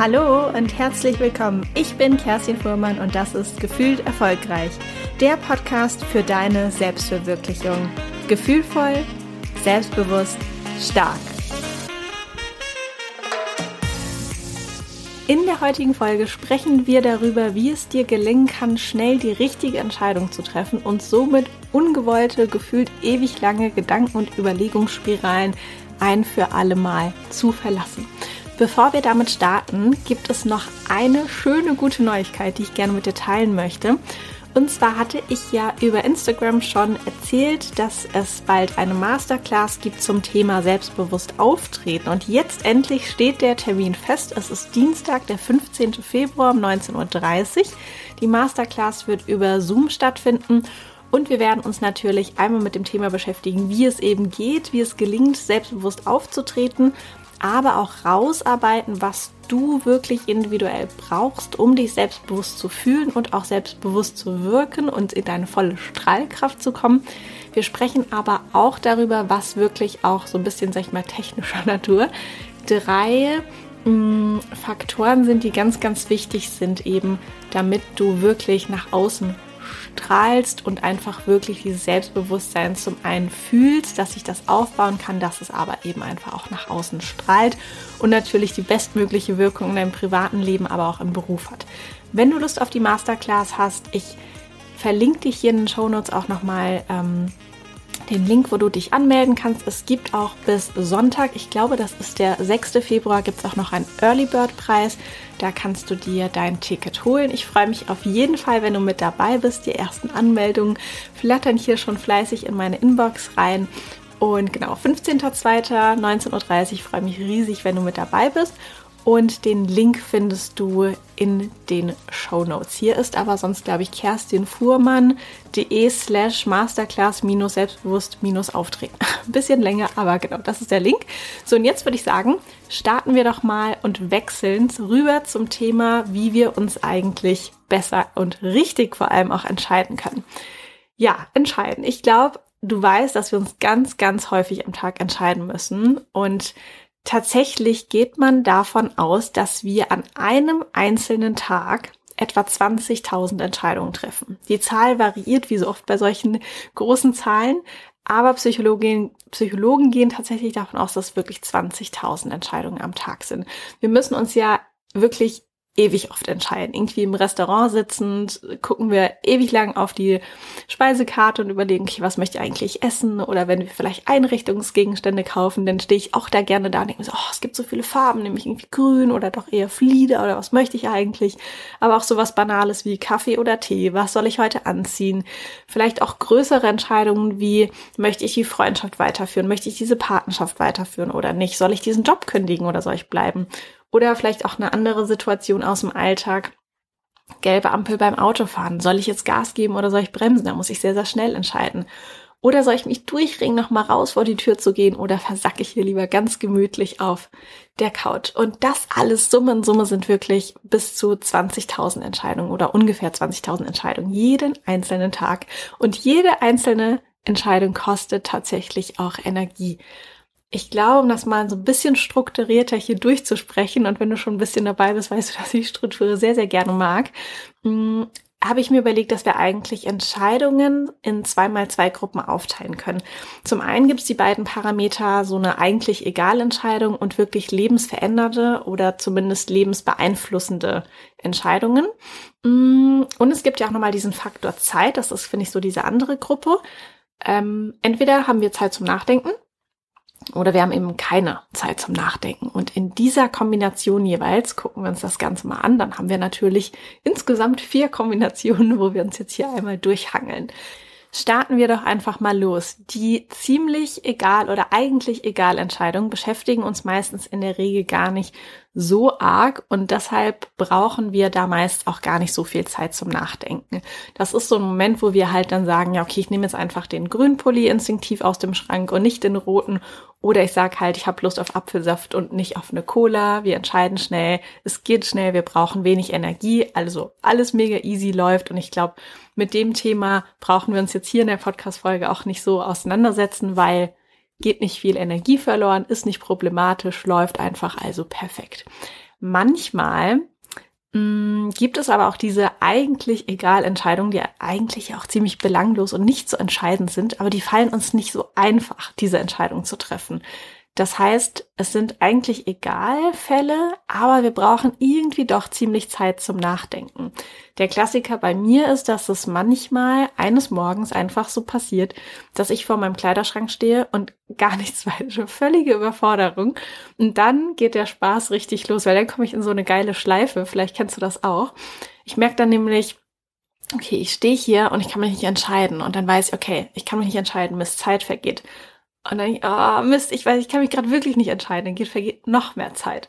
Hallo und herzlich willkommen. Ich bin Kerstin Fuhrmann und das ist Gefühlt Erfolgreich, der Podcast für deine Selbstverwirklichung. Gefühlvoll, selbstbewusst, stark. In der heutigen Folge sprechen wir darüber, wie es dir gelingen kann, schnell die richtige Entscheidung zu treffen und somit ungewollte, gefühlt ewig lange Gedanken- und Überlegungsspiralen ein für alle Mal zu verlassen. Bevor wir damit starten, gibt es noch eine schöne, gute Neuigkeit, die ich gerne mit dir teilen möchte. Und zwar hatte ich ja über Instagram schon erzählt, dass es bald eine Masterclass gibt zum Thema selbstbewusst auftreten. Und jetzt endlich steht der Termin fest. Es ist Dienstag, der 15. Februar um 19:30 Uhr. Die Masterclass wird über Zoom stattfinden. Und wir werden uns natürlich einmal mit dem Thema beschäftigen, wie es eben geht, wie es gelingt, selbstbewusst aufzutreten, aber auch rausarbeiten, was du wirklich individuell brauchst, um dich selbstbewusst zu fühlen und auch selbstbewusst zu wirken und in deine volle Strahlkraft zu kommen. Wir sprechen aber auch darüber, was wirklich auch so ein bisschen, sag ich mal, technischer Natur 3 Faktoren sind, die ganz, ganz wichtig sind eben, damit du wirklich nach außen strahlst und einfach wirklich dieses Selbstbewusstsein zum einen fühlst, dass sich das aufbauen kann, dass es aber eben einfach auch nach außen strahlt und natürlich die bestmögliche Wirkung in deinem privaten Leben, aber auch im Beruf hat. Wenn du Lust auf die Masterclass hast, ich verlinke dich hier in den Shownotes auch nochmal den Link, wo du dich anmelden kannst. Es gibt auch bis Sonntag, ich glaube, das ist der 6. Februar, gibt es auch noch einen Early Bird Preis. Da kannst du dir dein Ticket holen. Ich freue mich auf jeden Fall, wenn du mit dabei bist. Die ersten Anmeldungen flattern hier schon fleißig in meine Inbox rein. Und genau, 15.02. 19:30 Uhr. Ich freue mich riesig, wenn du mit dabei bist. Und den Link findest du in den Shownotes. Hier ist aber sonst, glaube ich, kerstinfuhrmann.de/masterclass-selbstbewusst-auftreten. Ein bisschen länger, aber genau, das ist der Link. So, und jetzt würde ich sagen, starten wir doch mal und wechseln rüber zum Thema, wie wir uns eigentlich besser und richtig vor allem auch entscheiden können. Ja, entscheiden. Ich glaube, du weißt, dass wir uns ganz, ganz häufig am Tag entscheiden müssen und tatsächlich geht man davon aus, dass wir an einem einzelnen Tag etwa 20.000 Entscheidungen treffen. Die Zahl variiert, wie so oft bei solchen großen Zahlen, aber Psychologen gehen tatsächlich davon aus, dass wirklich 20.000 Entscheidungen am Tag sind. Wir müssen uns ja wirklich ewig oft entscheiden. Irgendwie im Restaurant sitzend gucken wir ewig lang auf die Speisekarte und überlegen, okay, was möchte ich eigentlich essen? Oder wenn wir vielleicht Einrichtungsgegenstände kaufen, dann stehe ich auch da gerne da und denke mir so, oh, es gibt so viele Farben, nämlich irgendwie grün oder doch eher Flieder oder was möchte ich eigentlich? Aber auch sowas Banales wie Kaffee oder Tee, was soll ich heute anziehen? Vielleicht auch größere Entscheidungen wie, möchte ich die Freundschaft weiterführen? Möchte ich diese Partnerschaft weiterführen oder nicht? Soll ich diesen Job kündigen oder soll ich bleiben? Oder vielleicht auch eine andere Situation aus dem Alltag. Gelbe Ampel beim Autofahren. Soll ich jetzt Gas geben oder soll ich bremsen? Da muss ich sehr, sehr schnell entscheiden. Oder soll ich mich durchringen, nochmal raus vor die Tür zu gehen? Oder versacke ich hier lieber ganz gemütlich auf der Couch? Und das alles Summe sind wirklich bis zu 20.000 Entscheidungen oder ungefähr 20.000 Entscheidungen jeden einzelnen Tag. Und jede einzelne Entscheidung kostet tatsächlich auch Energie. Ich glaube, um das mal so ein bisschen strukturierter hier durchzusprechen und wenn du schon ein bisschen dabei bist, weißt du, dass ich Struktur sehr, sehr gerne mag, habe ich mir überlegt, dass wir eigentlich Entscheidungen in 2x2 Gruppen aufteilen können. Zum einen gibt es die beiden Parameter, so eine eigentlich egal Entscheidung und wirklich lebensverändernde oder zumindest lebensbeeinflussende Entscheidungen. Und es gibt ja auch nochmal diesen Faktor Zeit, das ist, finde ich, so diese andere Gruppe. Entweder haben wir Zeit zum Nachdenken, oder wir haben eben keine Zeit zum Nachdenken. Und in dieser Kombination jeweils gucken wir uns das Ganze mal an. Dann haben wir natürlich insgesamt 4 Kombinationen, wo wir uns jetzt hier einmal durchhangeln. Starten wir doch einfach mal los. Die ziemlich egal oder eigentlich egal Entscheidungen beschäftigen uns meistens in der Regel gar nicht so arg und deshalb brauchen wir da meist auch gar nicht so viel Zeit zum Nachdenken. Das ist so ein Moment, wo wir halt dann sagen, ja okay, ich nehme jetzt einfach den grünen Pulli instinktiv aus dem Schrank und nicht den roten oder ich sage halt, ich habe Lust auf Apfelsaft und nicht auf eine Cola. Wir entscheiden schnell, es geht schnell, wir brauchen wenig Energie, also alles mega easy läuft und ich glaube, mit dem Thema brauchen wir uns jetzt hier in der Podcast-Folge auch nicht so auseinandersetzen, weil geht nicht viel Energie verloren, ist nicht problematisch, läuft einfach also perfekt. Manchmal gibt es aber auch diese eigentlich egal Entscheidungen, die eigentlich auch ziemlich belanglos und nicht so entscheidend sind, aber die fallen uns nicht so einfach, diese Entscheidung zu treffen. Das heißt, es sind eigentlich egal Fälle, aber wir brauchen irgendwie doch ziemlich Zeit zum Nachdenken. Der Klassiker bei mir ist, dass es manchmal eines Morgens einfach so passiert, dass ich vor meinem Kleiderschrank stehe und gar nichts weiter, völlige Überforderung. Und dann geht der Spaß richtig los, weil dann komme ich in so eine geile Schleife. Vielleicht kennst du das auch. Ich merke dann nämlich, okay, ich stehe hier und ich kann mich nicht entscheiden. Und dann weiß ich, okay, ich kann mich nicht entscheiden, bis Zeit vergeht. Und dann denke ich, oh Mist, ich weiß, ich kann mich gerade wirklich nicht entscheiden, dann vergeht noch mehr Zeit.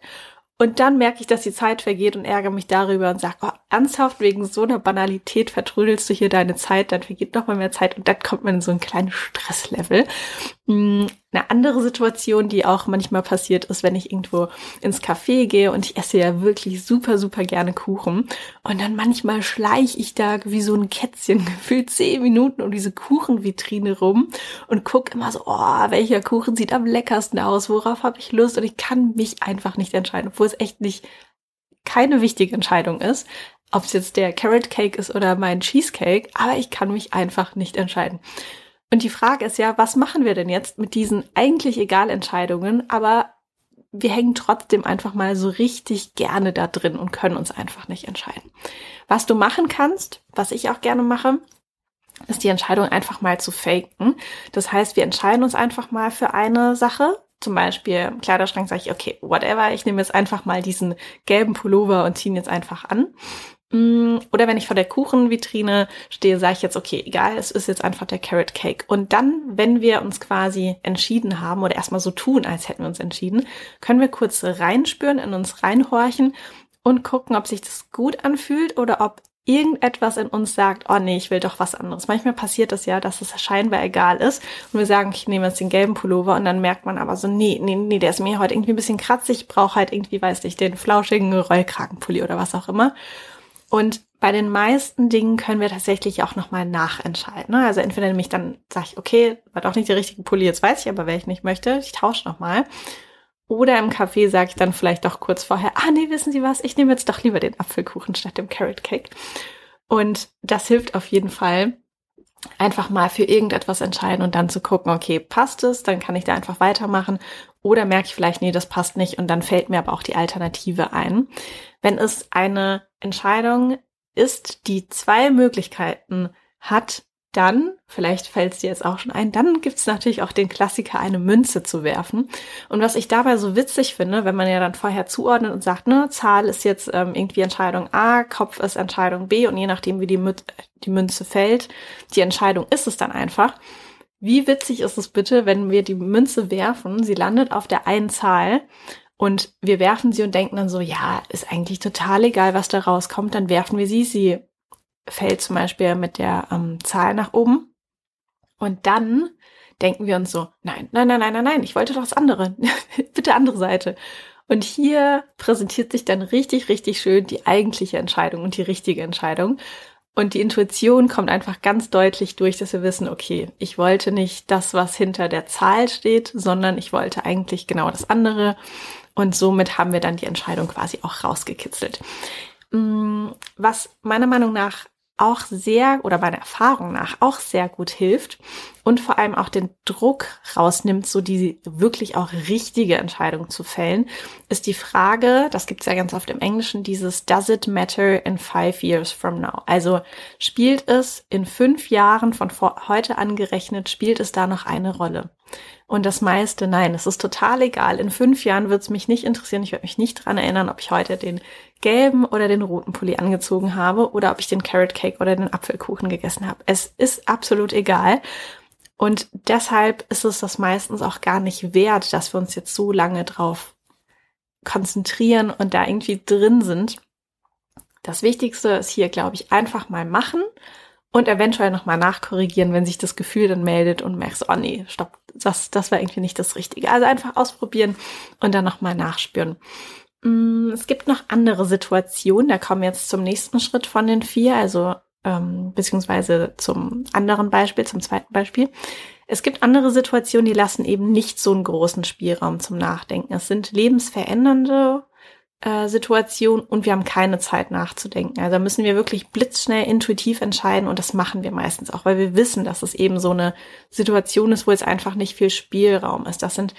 Und dann merke ich, dass die Zeit vergeht und ärgere mich darüber und sage, oh, ernsthaft, wegen so einer Banalität vertrödelst du hier deine Zeit, dann vergeht noch mal mehr Zeit und dann kommt man in so ein kleines Stresslevel. Eine andere Situation, die auch manchmal passiert, ist, wenn ich irgendwo ins Café gehe und ich esse ja wirklich super, super gerne Kuchen und dann manchmal schleiche ich da wie so ein Kätzchen gefühlt 10 Minuten um diese Kuchenvitrine rum und gucke immer so, oh, welcher Kuchen sieht am leckersten aus, worauf habe ich Lust, und ich kann mich einfach nicht entscheiden, obwohl es echt keine wichtige Entscheidung ist, ob es jetzt der Carrot Cake ist oder mein Cheesecake, aber ich kann mich einfach nicht entscheiden. Und die Frage ist ja, was machen wir denn jetzt mit diesen eigentlich egal Entscheidungen, aber wir hängen trotzdem einfach mal so richtig gerne da drin und können uns einfach nicht entscheiden. Was du machen kannst, was ich auch gerne mache, ist die Entscheidung einfach mal zu faken. Das heißt, wir entscheiden uns einfach mal für eine Sache. Zum Beispiel im Kleiderschrank sage ich, okay, whatever, ich nehme jetzt einfach mal diesen gelben Pullover und ziehe ihn jetzt einfach an. Oder wenn ich vor der Kuchenvitrine stehe, sage ich jetzt, okay, egal, es ist jetzt einfach der Carrot Cake. Und dann, wenn wir uns quasi entschieden haben oder erstmal so tun, als hätten wir uns entschieden, können wir kurz reinspüren, in uns reinhorchen und gucken, ob sich das gut anfühlt oder ob irgendetwas in uns sagt, oh nee, ich will doch was anderes. Manchmal passiert das ja, dass es scheinbar egal ist und wir sagen, ich nehme jetzt den gelben Pullover und dann merkt man aber so, nee, der ist mir heute irgendwie ein bisschen kratzig, ich brauche halt irgendwie, weiß nicht, den flauschigen Rollkragenpulli oder was auch immer. Und bei den meisten Dingen können wir tatsächlich auch nochmal nachentscheiden. Also entweder nämlich dann sage ich, okay, war doch nicht der richtige Pulli, jetzt weiß ich aber, wer ich nicht möchte, ich tausche nochmal. Oder im Café sage ich dann vielleicht doch kurz vorher, ah nee, wissen Sie was, ich nehme jetzt doch lieber den Apfelkuchen statt dem Carrot Cake. Und das hilft auf jeden Fall, einfach mal für irgendetwas entscheiden und dann zu gucken, okay, passt es, dann kann ich da einfach weitermachen. Oder merke ich vielleicht, nee, das passt nicht und dann fällt mir aber auch die Alternative ein. Wenn es eine Entscheidung ist, die 2 Möglichkeiten hat, dann, vielleicht fällt es dir jetzt auch schon ein, dann gibt es natürlich auch den Klassiker, eine Münze zu werfen. Und was ich dabei so witzig finde, wenn man ja dann vorher zuordnet und sagt, ne, Zahl ist jetzt irgendwie Entscheidung A, Kopf ist Entscheidung B und je nachdem, wie die Münze fällt, die Entscheidung ist es dann einfach. Wie witzig ist es bitte, wenn wir die Münze werfen, sie landet auf der einen Zahl und wir werfen sie und denken dann so, ja, ist eigentlich total egal, was da rauskommt, dann werfen wir sie fällt zum Beispiel mit der Zahl nach oben und dann denken wir uns so, nein, ich wollte doch das andere, bitte andere Seite. Und hier präsentiert sich dann richtig, richtig schön die eigentliche Entscheidung und die richtige Entscheidung und die Intuition kommt einfach ganz deutlich durch, dass wir wissen, okay, ich wollte nicht das, was hinter der Zahl steht, sondern ich wollte eigentlich genau das andere und somit haben wir dann die Entscheidung quasi auch rausgekitzelt. Was meiner Meinung nach auch sehr, oder meiner Erfahrung nach auch sehr gut hilft und vor allem auch den Druck rausnimmt, so die wirklich auch richtige Entscheidung zu fällen, ist die Frage, das gibt's ja ganz oft im Englischen, dieses Does it matter in 5 years from now? Also spielt es in 5 Jahren von heute angerechnet, spielt es da noch eine Rolle? Und das meiste, nein, es ist total egal. In 5 Jahren wird es mich nicht interessieren. Ich werde mich nicht daran erinnern, ob ich heute den gelben oder den roten Pulli angezogen habe oder ob ich den Carrot Cake oder den Apfelkuchen gegessen habe. Es ist absolut egal. Und deshalb ist es das meistens auch gar nicht wert, dass wir uns jetzt so lange drauf konzentrieren und da irgendwie drin sind. Das Wichtigste ist hier, glaube ich, einfach mal machen. Und eventuell nochmal nachkorrigieren, wenn sich das Gefühl dann meldet und merkst, oh nee, stopp, das war irgendwie nicht das Richtige. Also einfach ausprobieren und dann nochmal nachspüren. Es gibt noch andere Situationen, da kommen wir jetzt zum nächsten Schritt von den 4, also beziehungsweise zum zweiten Beispiel. Es gibt andere Situationen, die lassen eben nicht so einen großen Spielraum zum Nachdenken. Es sind lebensverändernde Situation und wir haben keine Zeit nachzudenken. Also da müssen wir wirklich blitzschnell intuitiv entscheiden und das machen wir meistens auch, weil wir wissen, dass es eben so eine Situation ist, wo jetzt einfach nicht viel Spielraum ist. Das sind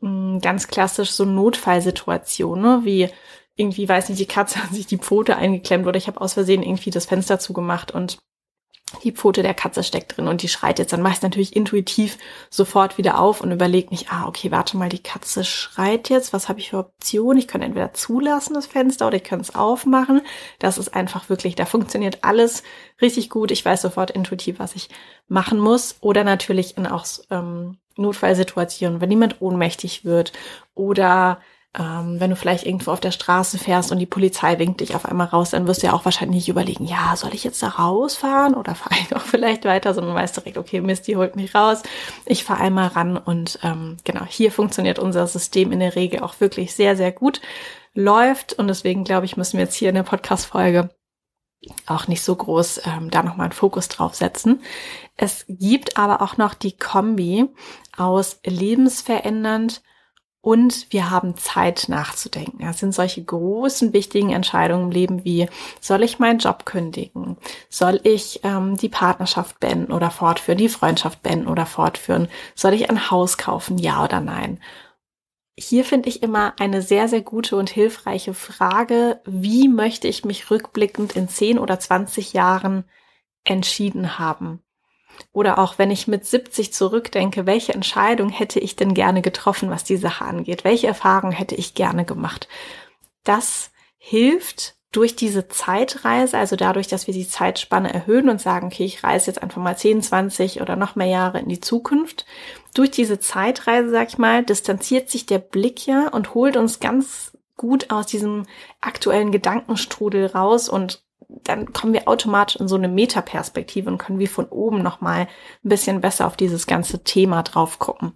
ganz klassisch so Notfallsituationen, ne? Wie irgendwie, weiß nicht, die Katze hat sich die Pfote eingeklemmt oder ich habe aus Versehen irgendwie das Fenster zugemacht und die Pfote der Katze steckt drin und die schreit jetzt, dann mache ich es natürlich intuitiv sofort wieder auf und überlege nicht, okay, warte mal, die Katze schreit jetzt, was habe ich für Optionen? Ich kann entweder zulassen das Fenster oder ich kann es aufmachen. Das ist einfach wirklich, da funktioniert alles richtig gut. Ich weiß sofort intuitiv, was ich machen muss. Oder natürlich in auch Notfallsituationen, wenn jemand ohnmächtig wird oder wenn du vielleicht irgendwo auf der Straße fährst und die Polizei winkt dich auf einmal raus, dann wirst du ja auch wahrscheinlich nicht überlegen, ja, soll ich jetzt da rausfahren oder fahre ich noch vielleicht weiter, sondern weißt direkt, okay, Mist, die holt mich raus, ich fahre einmal ran und genau, hier funktioniert unser System in der Regel auch wirklich sehr, sehr gut, läuft und deswegen, glaube ich, müssen wir jetzt hier in der Podcast-Folge auch nicht so groß da nochmal einen Fokus drauf setzen. Es gibt aber auch noch die Kombi aus lebensverändernd und wir haben Zeit nachzudenken. Das sind solche großen, wichtigen Entscheidungen im Leben wie, soll ich meinen Job kündigen? Soll ich die Partnerschaft beenden oder fortführen? Die Freundschaft beenden oder fortführen? Soll ich ein Haus kaufen? Ja oder nein? Hier finde ich immer eine sehr, sehr gute und hilfreiche Frage. Wie möchte ich mich rückblickend in 10 oder 20 Jahren entschieden haben? Oder auch wenn ich mit 70 zurückdenke, welche Entscheidung hätte ich denn gerne getroffen, was die Sache angeht? Welche Erfahrung hätte ich gerne gemacht? Das hilft durch diese Zeitreise, also dadurch, dass wir die Zeitspanne erhöhen und sagen, okay, ich reise jetzt einfach mal 10, 20 oder noch mehr Jahre in die Zukunft. Durch diese Zeitreise, sag ich mal, distanziert sich der Blick ja und holt uns ganz gut aus diesem aktuellen Gedankenstrudel raus und dann kommen wir automatisch in so eine Metaperspektive und können wie von oben nochmal ein bisschen besser auf dieses ganze Thema drauf gucken.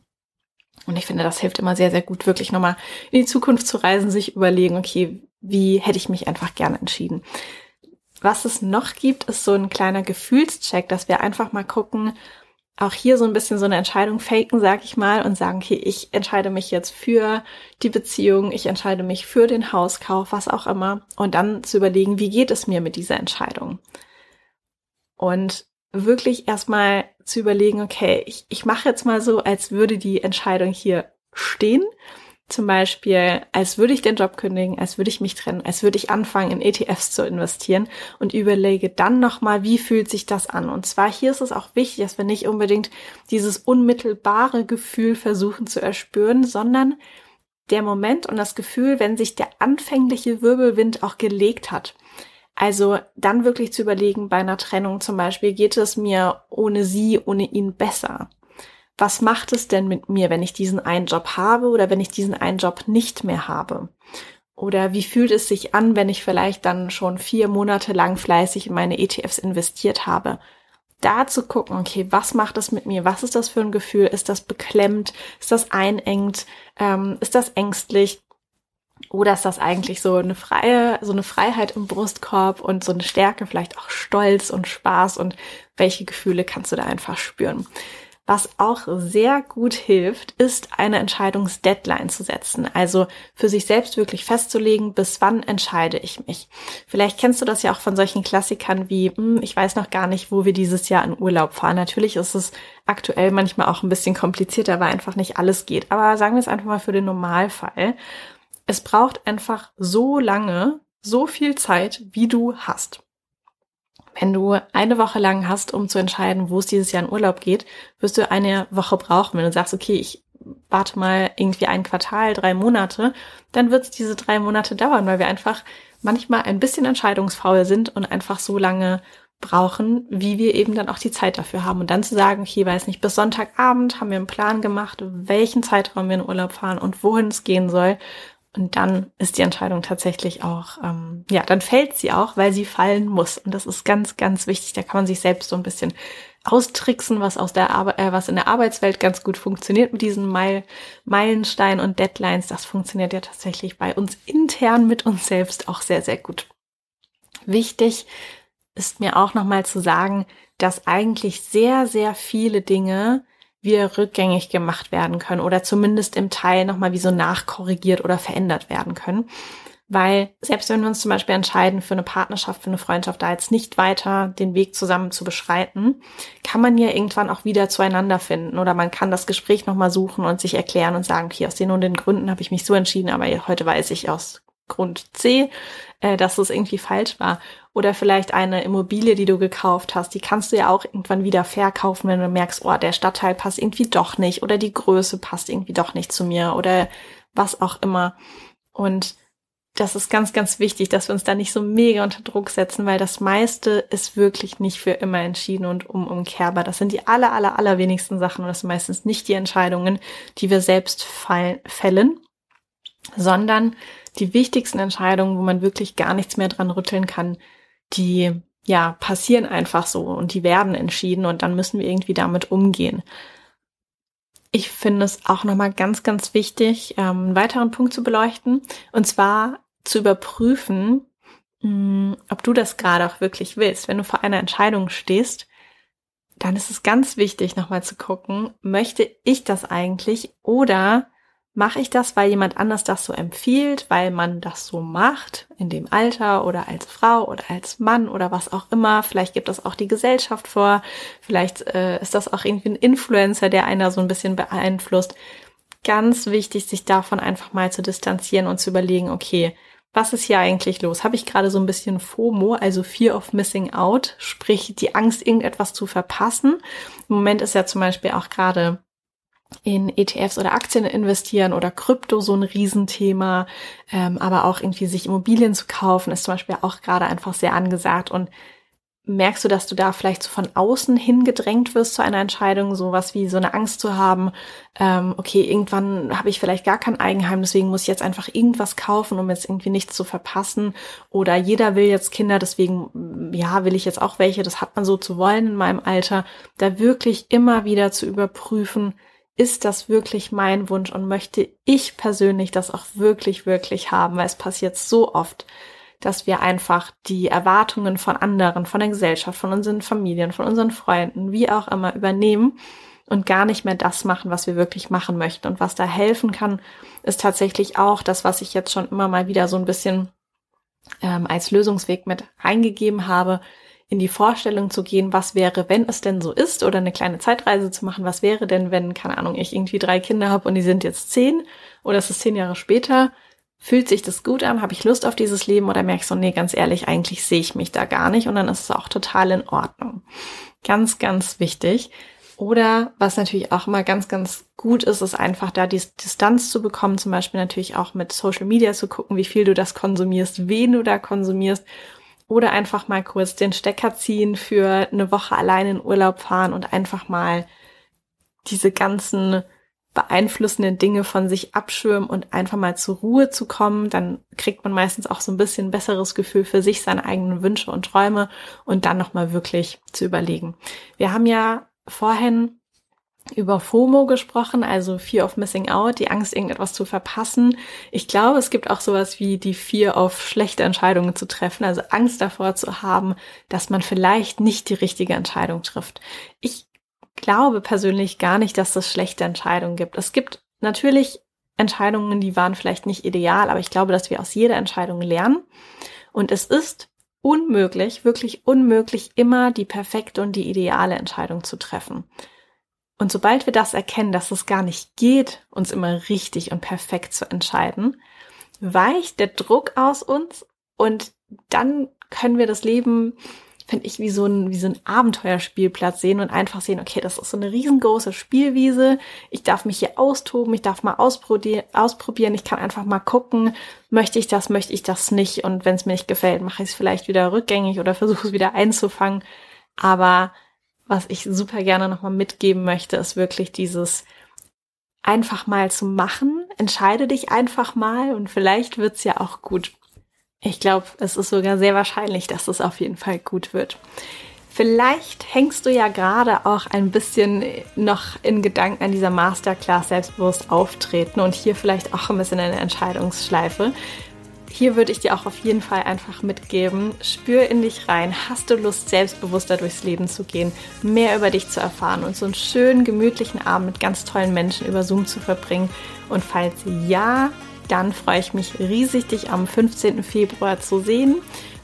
Und ich finde, das hilft immer sehr, sehr gut, wirklich nochmal in die Zukunft zu reisen, sich überlegen, okay, wie hätte ich mich einfach gerne entschieden. Was es noch gibt, ist so ein kleiner Gefühlscheck, dass wir einfach mal gucken, auch hier so ein bisschen so eine Entscheidung faken, sag ich mal, und sagen, okay, ich entscheide mich jetzt für die Beziehung, ich entscheide mich für den Hauskauf, was auch immer. Und dann zu überlegen, wie geht es mir mit dieser Entscheidung? Und wirklich erstmal zu überlegen, okay, ich mache jetzt mal so, als würde die Entscheidung hier stehen. Zum Beispiel, als würde ich den Job kündigen, als würde ich mich trennen, als würde ich anfangen, in ETFs zu investieren und überlege dann nochmal, wie fühlt sich das an? Und zwar hier ist es auch wichtig, dass wir nicht unbedingt dieses unmittelbare Gefühl versuchen zu erspüren, sondern der Moment und das Gefühl, wenn sich der anfängliche Wirbelwind auch gelegt hat. Also dann wirklich zu überlegen, bei einer Trennung zum Beispiel, geht es mir ohne sie, ohne ihn besser? Was macht es denn mit mir, wenn ich diesen einen Job habe oder wenn ich diesen einen Job nicht mehr habe? Oder wie fühlt es sich an, wenn ich vielleicht dann schon 4 Monate lang fleißig in meine ETFs investiert habe? Da zu gucken, okay, was macht es mit mir? Was ist das für ein Gefühl? Ist das beklemmt? Ist das einengend? Ist das ängstlich? Oder ist das eigentlich so eine Freiheit im Brustkorb und so eine Stärke, vielleicht auch Stolz und Spaß? Und welche Gefühle kannst du da einfach spüren? Was auch sehr gut hilft, ist eine Entscheidungsdeadline zu setzen. Also für sich selbst wirklich festzulegen, bis wann entscheide ich mich. Vielleicht kennst du das ja auch von solchen Klassikern wie, ich weiß noch gar nicht, wo wir dieses Jahr in Urlaub fahren. Natürlich ist es aktuell manchmal auch ein bisschen komplizierter, weil einfach nicht alles geht. Aber sagen wir es einfach mal für den Normalfall. Es braucht einfach so lange, so viel Zeit, wie du hast. Wenn du eine Woche lang hast, um zu entscheiden, wo es dieses Jahr in Urlaub geht, wirst du eine Woche brauchen. Wenn du sagst, okay, ich warte mal irgendwie ein Quartal, 3 Monate, dann wird es diese 3 Monate dauern, weil wir einfach manchmal ein bisschen entscheidungsfaul sind und einfach so lange brauchen, wie wir eben dann auch die Zeit dafür haben. Und dann zu sagen, okay, weiß nicht, bis Sonntagabend haben wir einen Plan gemacht, welchen Zeitraum wir in Urlaub fahren und wohin es gehen soll. Und dann ist die Entscheidung tatsächlich auch, dann fällt sie auch, weil sie fallen muss. Und das ist ganz, ganz wichtig. Da kann man sich selbst so ein bisschen austricksen, was was in der Arbeitswelt ganz gut funktioniert mit diesen Meilensteinen und Deadlines. Das funktioniert ja tatsächlich bei uns intern mit uns selbst auch sehr, sehr gut. Wichtig ist mir auch nochmal zu sagen, dass eigentlich sehr, sehr viele Dinge wieder rückgängig gemacht werden können oder zumindest im Teil nochmal wie so nachkorrigiert oder verändert werden können. Weil selbst wenn wir uns zum Beispiel entscheiden, für eine Partnerschaft, für eine Freundschaft da jetzt nicht weiter den Weg zusammen zu beschreiten, kann man ja irgendwann auch wieder zueinander finden oder man kann das Gespräch nochmal suchen und sich erklären und sagen, okay, aus den und den Gründen habe ich mich so entschieden, aber heute weiß ich aus Grund C, dass es irgendwie falsch war. Oder vielleicht eine Immobilie, die du gekauft hast, die kannst du ja auch irgendwann wieder verkaufen, wenn du merkst, oh, der Stadtteil passt irgendwie doch nicht oder die Größe passt irgendwie doch nicht zu mir oder was auch immer. Und das ist ganz, ganz wichtig, dass wir uns da nicht so mega unter Druck setzen, weil das meiste ist wirklich nicht für immer entschieden und unumkehrbar. Das sind die allerwenigsten Sachen und das sind meistens nicht die Entscheidungen, die wir selbst fällen, sondern die wichtigsten Entscheidungen, wo man wirklich gar nichts mehr dran rütteln kann, die ja passieren einfach so und die werden entschieden und dann müssen wir irgendwie damit umgehen. Ich finde es auch nochmal ganz, ganz wichtig, einen weiteren Punkt zu beleuchten und zwar zu überprüfen, ob du das gerade auch wirklich willst. Wenn du vor einer Entscheidung stehst, dann ist es ganz wichtig, nochmal zu gucken, möchte ich das eigentlich oder mache ich das, weil jemand anders das so empfiehlt, weil man das so macht in dem Alter oder als Frau oder als Mann oder was auch immer. Vielleicht gibt es auch die Gesellschaft vor, vielleicht ist das auch irgendwie ein Influencer, der einer so ein bisschen beeinflusst. Ganz wichtig, sich davon einfach mal zu distanzieren und zu überlegen, okay, was ist hier eigentlich los? Habe ich gerade so ein bisschen FOMO, also Fear of Missing Out, sprich die Angst, irgendetwas zu verpassen? Im Moment ist ja zum Beispiel auch gerade in ETFs oder Aktien investieren oder Krypto so ein Riesenthema, aber auch irgendwie sich Immobilien zu kaufen ist zum Beispiel auch gerade einfach sehr angesagt. Und merkst du, dass du da vielleicht so von außen hingedrängt wirst zu einer Entscheidung, sowas wie so eine Angst zu haben, okay, irgendwann habe ich vielleicht gar kein Eigenheim, deswegen muss ich jetzt einfach irgendwas kaufen, um jetzt irgendwie nichts zu verpassen. Oder jeder will jetzt Kinder, deswegen ja, will ich jetzt auch welche, das hat man so zu wollen in meinem Alter. Da wirklich immer wieder zu überprüfen, ist das wirklich mein Wunsch und möchte ich persönlich das auch wirklich, wirklich haben? Weil es passiert so oft, dass wir einfach die Erwartungen von anderen, von der Gesellschaft, von unseren Familien, von unseren Freunden, wie auch immer, übernehmen und gar nicht mehr das machen, was wir wirklich machen möchten. Und was da helfen kann, ist tatsächlich auch das, was ich jetzt schon immer mal wieder so ein bisschen als Lösungsweg mit eingegeben habe, in die Vorstellung zu gehen, was wäre, wenn es denn so ist, oder eine kleine Zeitreise zu machen, was wäre denn, wenn, keine Ahnung, ich irgendwie 3 Kinder habe und die sind jetzt 10 oder es ist 10 Jahre später, fühlt sich das gut an, habe ich Lust auf dieses Leben oder merke ich so, nee, ganz ehrlich, eigentlich sehe ich mich da gar nicht und dann ist es auch total in Ordnung. Ganz, ganz wichtig. Oder was natürlich auch immer ganz, ganz gut ist, ist einfach da die Distanz zu bekommen, zum Beispiel natürlich auch mit Social Media zu gucken, wie viel du das konsumierst, wen du da konsumierst. Oder einfach mal kurz den Stecker ziehen, für eine Woche allein in Urlaub fahren und einfach mal diese ganzen beeinflussenden Dinge von sich abschirmen und einfach mal zur Ruhe zu kommen. Dann kriegt man meistens auch so ein bisschen besseres Gefühl für sich, seine eigenen Wünsche und Träume und dann nochmal wirklich zu überlegen. Wir haben ja vorhin über FOMO gesprochen, also Fear of Missing Out, die Angst, irgendetwas zu verpassen. Ich glaube, es gibt auch sowas wie die Fear of schlechte Entscheidungen zu treffen, also Angst davor zu haben, dass man vielleicht nicht die richtige Entscheidung trifft. Ich glaube persönlich gar nicht, dass es schlechte Entscheidungen gibt. Es gibt natürlich Entscheidungen, die waren vielleicht nicht ideal, aber ich glaube, dass wir aus jeder Entscheidung lernen. Und es ist unmöglich, wirklich unmöglich, immer die perfekte und die ideale Entscheidung zu treffen. Und sobald wir das erkennen, dass es gar nicht geht, uns immer richtig und perfekt zu entscheiden, weicht der Druck aus uns und dann können wir das Leben, finde ich, wie so ein Abenteuerspielplatz sehen und einfach sehen, okay, das ist so eine riesengroße Spielwiese, ich darf mich hier austoben, ich darf mal ausprobieren, ich kann einfach mal gucken, möchte ich das nicht und wenn es mir nicht gefällt, mache ich es vielleicht wieder rückgängig oder versuche es wieder einzufangen, aber was ich super gerne nochmal mitgeben möchte, ist wirklich dieses einfach mal zu machen. Entscheide dich einfach mal und vielleicht wird's ja auch gut. Ich glaube, es ist sogar sehr wahrscheinlich, dass es auf jeden Fall gut wird. Vielleicht hängst du ja gerade auch ein bisschen noch in Gedanken an dieser Masterclass Selbstbewusst auftreten und hier vielleicht auch ein bisschen eine Entscheidungsschleife. Hier würde ich dir auch auf jeden Fall einfach mitgeben, spür in dich rein, hast du Lust, selbstbewusster durchs Leben zu gehen, mehr über dich zu erfahren und so einen schönen, gemütlichen Abend mit ganz tollen Menschen über Zoom zu verbringen? Und falls ja, dann freue ich mich riesig, dich am 15. Februar zu sehen.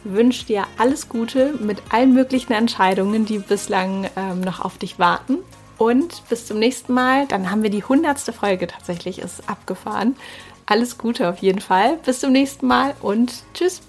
Wünsche dir alles Gute mit allen möglichen Entscheidungen, die bislang noch auf dich warten. Und bis zum nächsten Mal. Dann haben wir die 100. Folge tatsächlich, ist abgefahren. Alles Gute auf jeden Fall. Bis zum nächsten Mal und tschüss.